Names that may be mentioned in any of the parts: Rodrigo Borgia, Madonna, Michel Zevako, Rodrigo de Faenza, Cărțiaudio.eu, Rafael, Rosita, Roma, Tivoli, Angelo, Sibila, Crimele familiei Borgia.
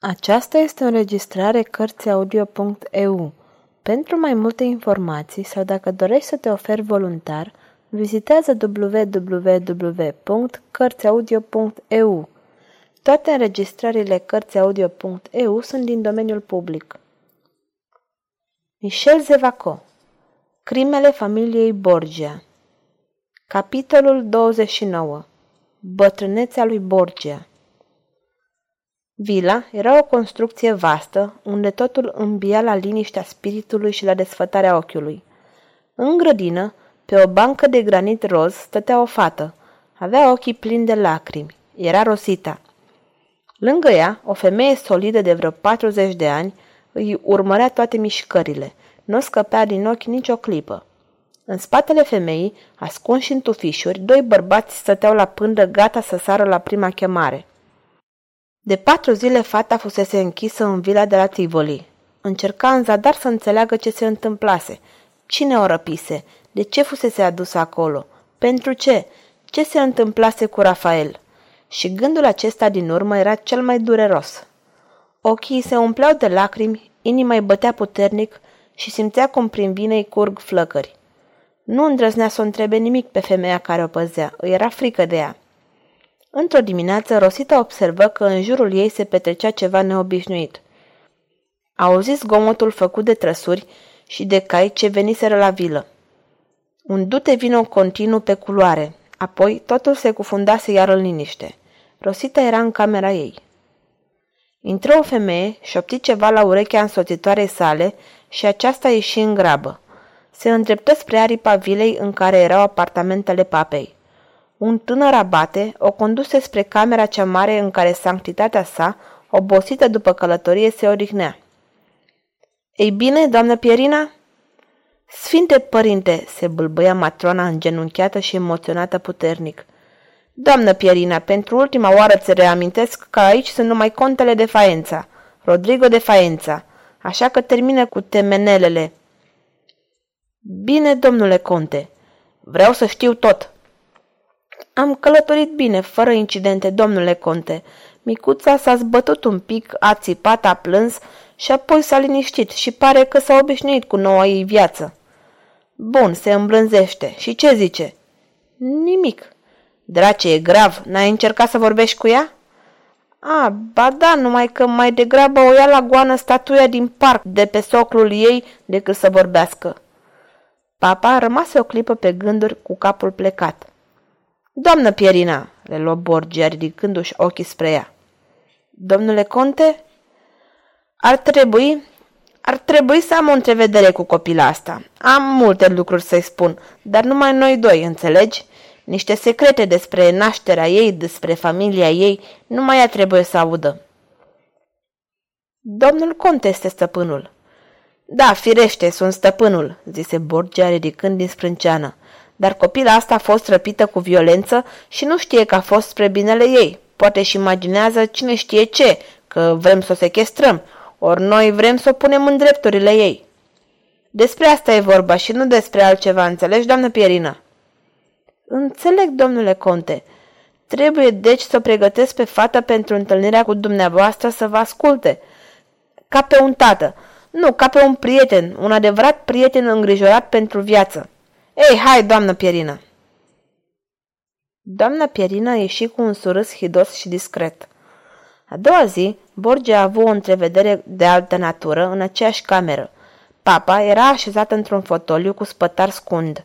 Aceasta este o înregistrare Cărțiaudio.eu. Pentru mai multe informații sau dacă dorești să te oferi voluntar, vizitează www.cărțiaudio.eu. Toate înregistrările Cărțiaudio.eu sunt din domeniul public. Michel Zevako, Crimele familiei Borgia. Capitolul 29. Bătrânețea lui Borgia. Vila era o construcție vastă, unde totul îmbia la liniștea spiritului și la desfătarea ochiului. În grădină, pe o bancă de granit roz, stătea o fată. Avea ochii plini de lacrimi. Era Rosita. Lângă ea, o femeie solidă de vreo 40 de ani îi urmărea toate mișcările. Nu scăpea din ochi nici o clipă. În spatele femeii, ascunși în tufișuri, doi bărbați stăteau la pândă gata să sară la prima chemare. De 4 zile fata fusese închisă în vila de la Tivoli. Încerca în zadar să înțeleagă ce se întâmplase, cine o răpise, de ce fusese adusă acolo, pentru ce, ce se întâmplase cu Rafael. Și gândul acesta din urmă era cel mai dureros. Ochii se umpleau de lacrimi, inima îi bătea puternic și simțea cum prin vine îi curg flăcări. Nu îndrăznea să o întrebe nimic pe femeia care o păzea, îi era frică de ea. Într-o dimineață, Rosita observă că în jurul ei se petrecea ceva neobișnuit. Auzi zgomotul făcut de trăsuri și de cai ce veniseră la vilă. Un dute-vino continuu pe culoare, apoi totul se cufundase iar în liniște. Rosita era în camera ei. Intră o femeie, șopti ceva la urechea însoțitoarei sale și aceasta ieși în grabă. Se îndreptă spre aripa vilei în care erau apartamentele papei. Un tânăr abate o conduse spre camera cea mare în care sanctitatea sa, obosită după călătorie, se odihnea. „Ei bine, doamnă Pierina?" „Sfinte părinte!" se bâlbâia matrona îngenunchiată și emoționată puternic. „Doamnă Pierina, pentru ultima oară ți reamintesc că aici sunt numai contele de Faenza, Rodrigo de Faenza, așa că termină cu temenelele." „Bine, domnule conte, vreau să știu tot." „Am călătorit bine, fără incidente, domnule conte. Micuța s-a zbătut un pic, a țipat, a plâns și apoi s-a liniștit și pare că s-a obișnuit cu noua ei viață." „Bun, se îmblânzește. Și ce zice?" „Nimic." „Drace, e grav. N-ai încercat să vorbești cu ea?" „A, ba da, numai că mai degrabă o ia la goană statuia din parc de pe soclul ei decât să vorbească." Papa rămase o clipă pe gânduri cu capul plecat. „Doamnă Pierina!" le luă Borgia, ridicându-și ochii spre ea. „Domnule conte, ar trebui să am o întrevedere cu copila asta. Am multe lucruri să-i spun, dar numai noi doi, înțelegi? Niște secrete despre nașterea ei, despre familia ei, numai ea trebuie să audă." „Domnul conte este stăpânul." „Da, firește, sunt stăpânul," zise Borgia, ridicând din sprânceană. „Dar copila asta a fost răpită cu violență și nu știe că a fost spre binele ei. Poate și imaginează cine știe ce, că vrem să o sechestrăm, ori noi vrem să o punem în drepturile ei. Despre asta e vorba și nu despre altceva, înțelegi, doamnă Pierina?" „Înțeleg, domnule conte. Trebuie deci să o pregătesc pe fată pentru întâlnirea cu dumneavoastră să vă asculte. Ca pe un tată, nu, ca pe un prieten, un adevărat prieten îngrijorat pentru viață. Ei, hai, doamnă Pierina!" Doamna Pierina ieși cu un surâs hidos și discret. A doua zi, Borgia a avut o întrevedere de altă natură în aceeași cameră. Papa era așezat într-un fotoliu cu spătar scund.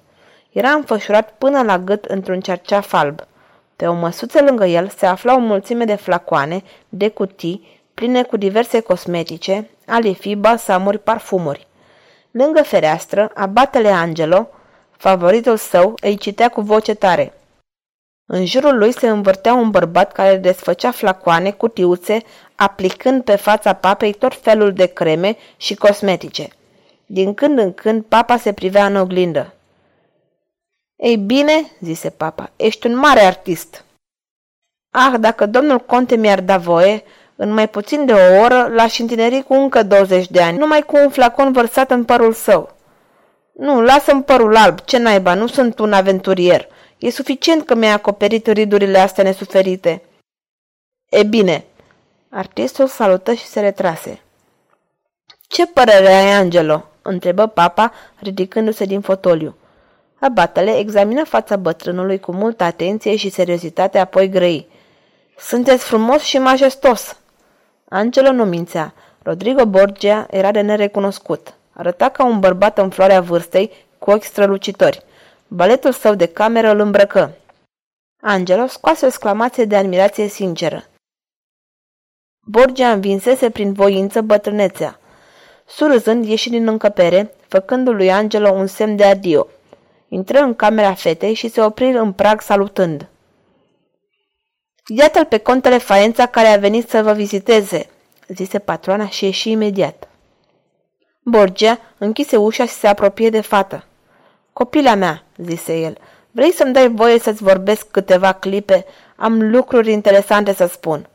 Era înfășurat până la gât într-un cerceaf alb. Pe o măsuță lângă el se afla o mulțime de flacoane, de cutii, pline cu diverse cosmetice, alifii, balsamuri, parfumuri. Lângă fereastră, abatele Angelo, favoritul său, îi citea cu voce tare. În jurul lui se învârtea un bărbat care desfăcea flacoane, cutiuțe, aplicând pe fața papei tot felul de creme și cosmetice. Din când în când, papa se privea în oglindă. „Ei bine," zise papa, „ești un mare artist." „Ah, dacă domnul conte mi-ar da voie, în mai puțin de o oră l-aș întineri cu încă 20 de ani, numai cu un flacon vărsat în părul său." „Nu, lasă-mi părul alb, ce naiba, nu sunt un aventurier. E suficient că mi-ai acoperit ridurile astea nesuferite." „E bine, Artistul salută și se retrase. Ce părere ai, Angelo?" întrebă papa, ridicându-se din fotoliu. Abatele examină fața bătrânului cu multă atenție și seriozitate, apoi grăi. Sunteți frumos și majestos!" Angelo nu mințea. Rodrigo Borgia era de nerecunoscut. Arăta ca un bărbat în floarea vârstei, cu ochi strălucitori. Baletul său de cameră îl îmbrăcă. Angelo scoase o exclamație de admirație sinceră. Borgia învinsese prin voință bătrânețea. Surâzând, ieși din încăpere, făcându-i lui Angelo un semn de adio. Intră în camera fetei și se opri în prag salutând. Iată-l pe contele Faenza care a venit să vă viziteze, zise patroana și ieși imediat. Borgia închise ușa și se apropie de fată. Copila mea, zise el, vrei să-mi dai voie să-ți vorbesc câteva clipe? Am lucruri interesante să spun.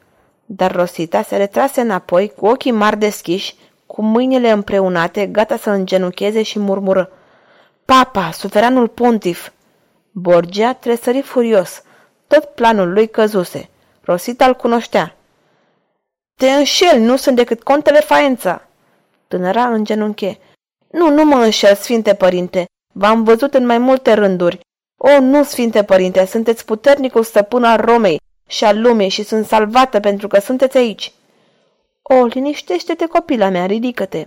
Dar Rosita se retrase înapoi cu ochii mari deschiși, cu mâinile împreunate, gata să îngenucheze și murmură. Papa, suveranul pontif! Borgia tresări furios. Tot planul lui căzuse. Rosita îl cunoștea. Te înșel, nu sunt decât contele Faenza! Tânăra îngenunche. Nu mă înșel, sfinte părinte. V-am văzut în mai multe rânduri. O, nu, sfinte părinte, sunteți puternicul stăpân al Romei și al lumii și sunt salvată pentru că sunteți aici. O, liniștește-te, copila mea, ridică-te.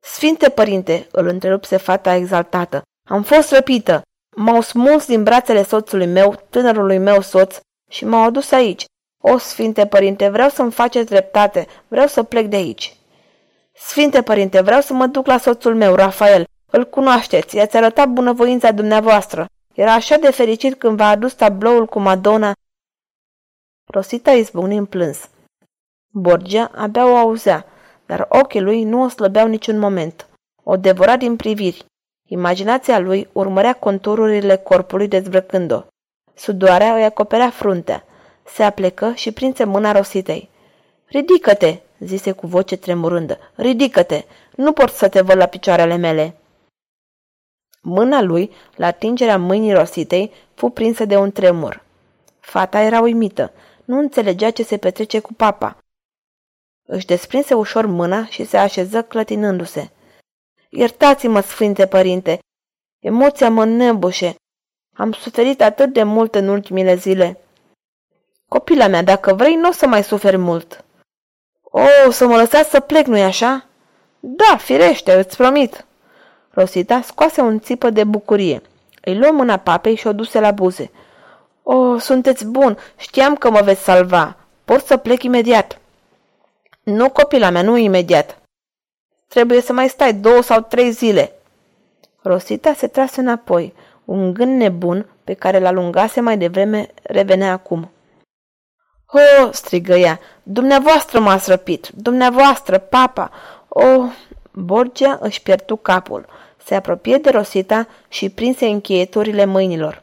Sfinte părinte, îl întrerupse fata exaltată, am fost răpită. M-au smuls din brațele soțului meu, tânărului meu soț, și m-au adus aici. O, sfinte părinte, vreau să-mi faceți dreptate, vreau să plec de aici. Sfinte părinte, vreau să mă duc la soțul meu, Rafael. Îl cunoașteți, i-ați arătat bunăvoința dumneavoastră. Era așa de fericit când v-a adus tabloul cu Madonna. Rosita izbucni în plâns. Borgia abia o auzea, dar ochii lui nu o slăbeau niciun moment. O devora din priviri. Imaginația lui urmărea contururile corpului dezbrăcând-o. Sudoarea îi acoperea fruntea. Se aplecă și prinse mâna Rositei. Ridică-te, zise cu voce tremurândă. Ridică-te, nu pot să te văd la picioarele mele. Mâna lui, la atingerea mâinii Rositei, fu prinsă de un tremur. Fata era uimită, nu înțelegea ce se petrece cu papa. Își desprinse ușor mâna și se așeză clătinându-se. Iertați-mă, sfinte părinte, emoția mă înnebușe. Am suferit atât de mult în ultimile zile. Copila mea, dacă vrei, nu o să mai suferi mult. O, să mă lăsați să plec, nu-i așa? Da, firește, îți promit. Rosita scoase un țipă de bucurie. Îi luă mâna papei și o duse la buze. O, sunteți bun, știam că mă veți salva. Pot să plec imediat. Nu, copila mea, nu imediat. Trebuie să mai stai 2 sau 3 zile. Rosita se trase înapoi. Un gând nebun pe care l-alungase mai devreme revenea acum. O, strigă ea, dumneavoastră m-ați răpit, dumneavoastră, papa, o... Borgia își pierdu capul, se apropie de Rosita și prinse încheieturile mâinilor.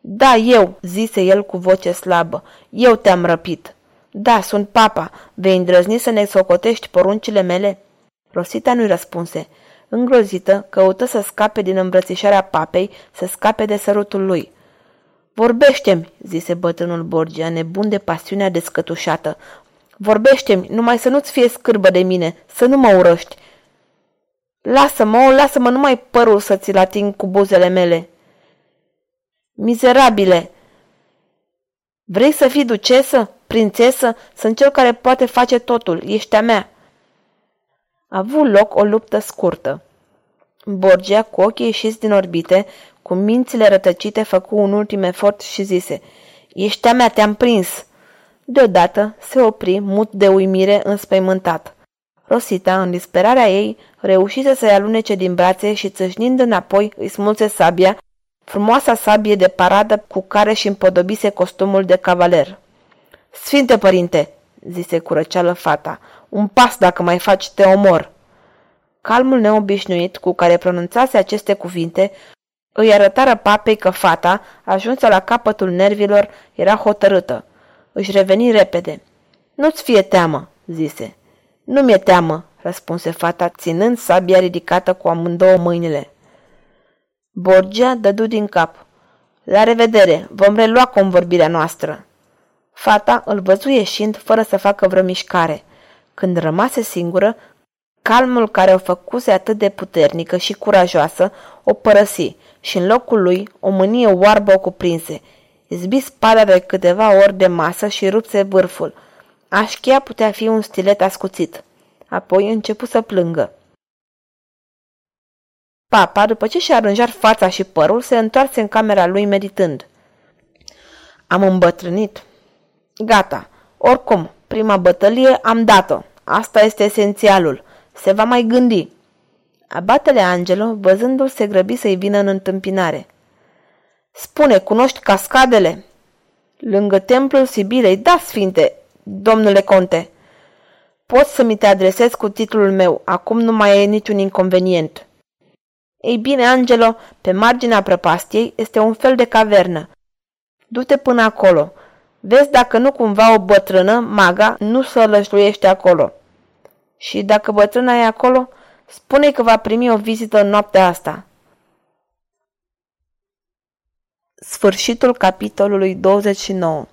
Da, eu, zise el cu voce slabă, eu te-am răpit. Da, sunt papa, vei îndrăzni să ne socotești poruncile mele? Rosita nu-i răspunse. Îngrozită, căută să scape din îmbrățișarea papei, să scape de sărutul lui. Vorbește-mi, zise bătrânul Borgia, nebun de pasiunea descătușată. Vorbește-mi, numai să nu-ți fie scârbă de mine, să nu mă urăști. Lasă-mă, numai părul să ți-l ating cu buzele mele. Mizerabile! Vrei să fii ducesă, prințesă? Sunt cel care poate face totul, ești a mea. A avut loc o luptă scurtă. Borgia, cu ochii ieșiți din orbite, cu mințile rătăcite, făcu un ultim efort și zise, ești a mea, te-am prins! Deodată se opri, mut de uimire, înspăimântat. Rosita, în disperarea ei, reușise să-i alunece din brațe și, țâșnind înapoi, îi smulse sabia, frumoasa sabie de paradă cu care și împodobise costumul de cavaler. Sfinte părinte, zise cu răceală fata, un pas dacă mai faci te omor. Calmul neobișnuit cu care pronunțase aceste cuvinte îi arătară papei că fata, ajunsă la capătul nervilor, era hotărâtă. Își reveni repede. Nu-ți fie teamă, zise. Nu mi-e teamă, răspunse fata, ținând sabia ridicată cu amândouă mâinile. Borgia dădu din cap. La revedere, vom relua convorbirea noastră. Fata îl văzu ieșind fără să facă vreo mișcare. Când rămase singură, calmul care o făcuse atât de puternică și curajoasă o părăsi și în locul lui o mânie oarbă o cuprinse. Izbi spada de câteva ori de masă și rupse vârful. Așchia putea fi un stilet ascuțit. Apoi începu să plângă. Papa, după ce și-a aranjat fața și părul, se întoarse în camera lui meditând. Am îmbătrânit. Gata. Oricum, prima bătălie am dat-o. Asta este esențialul. Se va mai gândi. Abatele Angelo, văzându-l, se grăbi să-i vină în întâmpinare. Spune, cunoști cascadele? Lângă templul Sibilei, da, sfinte, domnule conte. Poți să mi te adresez cu titlul meu, acum nu mai e niciun inconvenient. Ei bine, Angelo, pe marginea prăpastiei este un fel de cavernă. Du-te până acolo. Vezi dacă nu cumva o bătrână, maga, nu se lășluiește acolo. Și dacă bătrâna e acolo, spune că va primi o vizită în noaptea asta. Sfârșitul capitolului 29.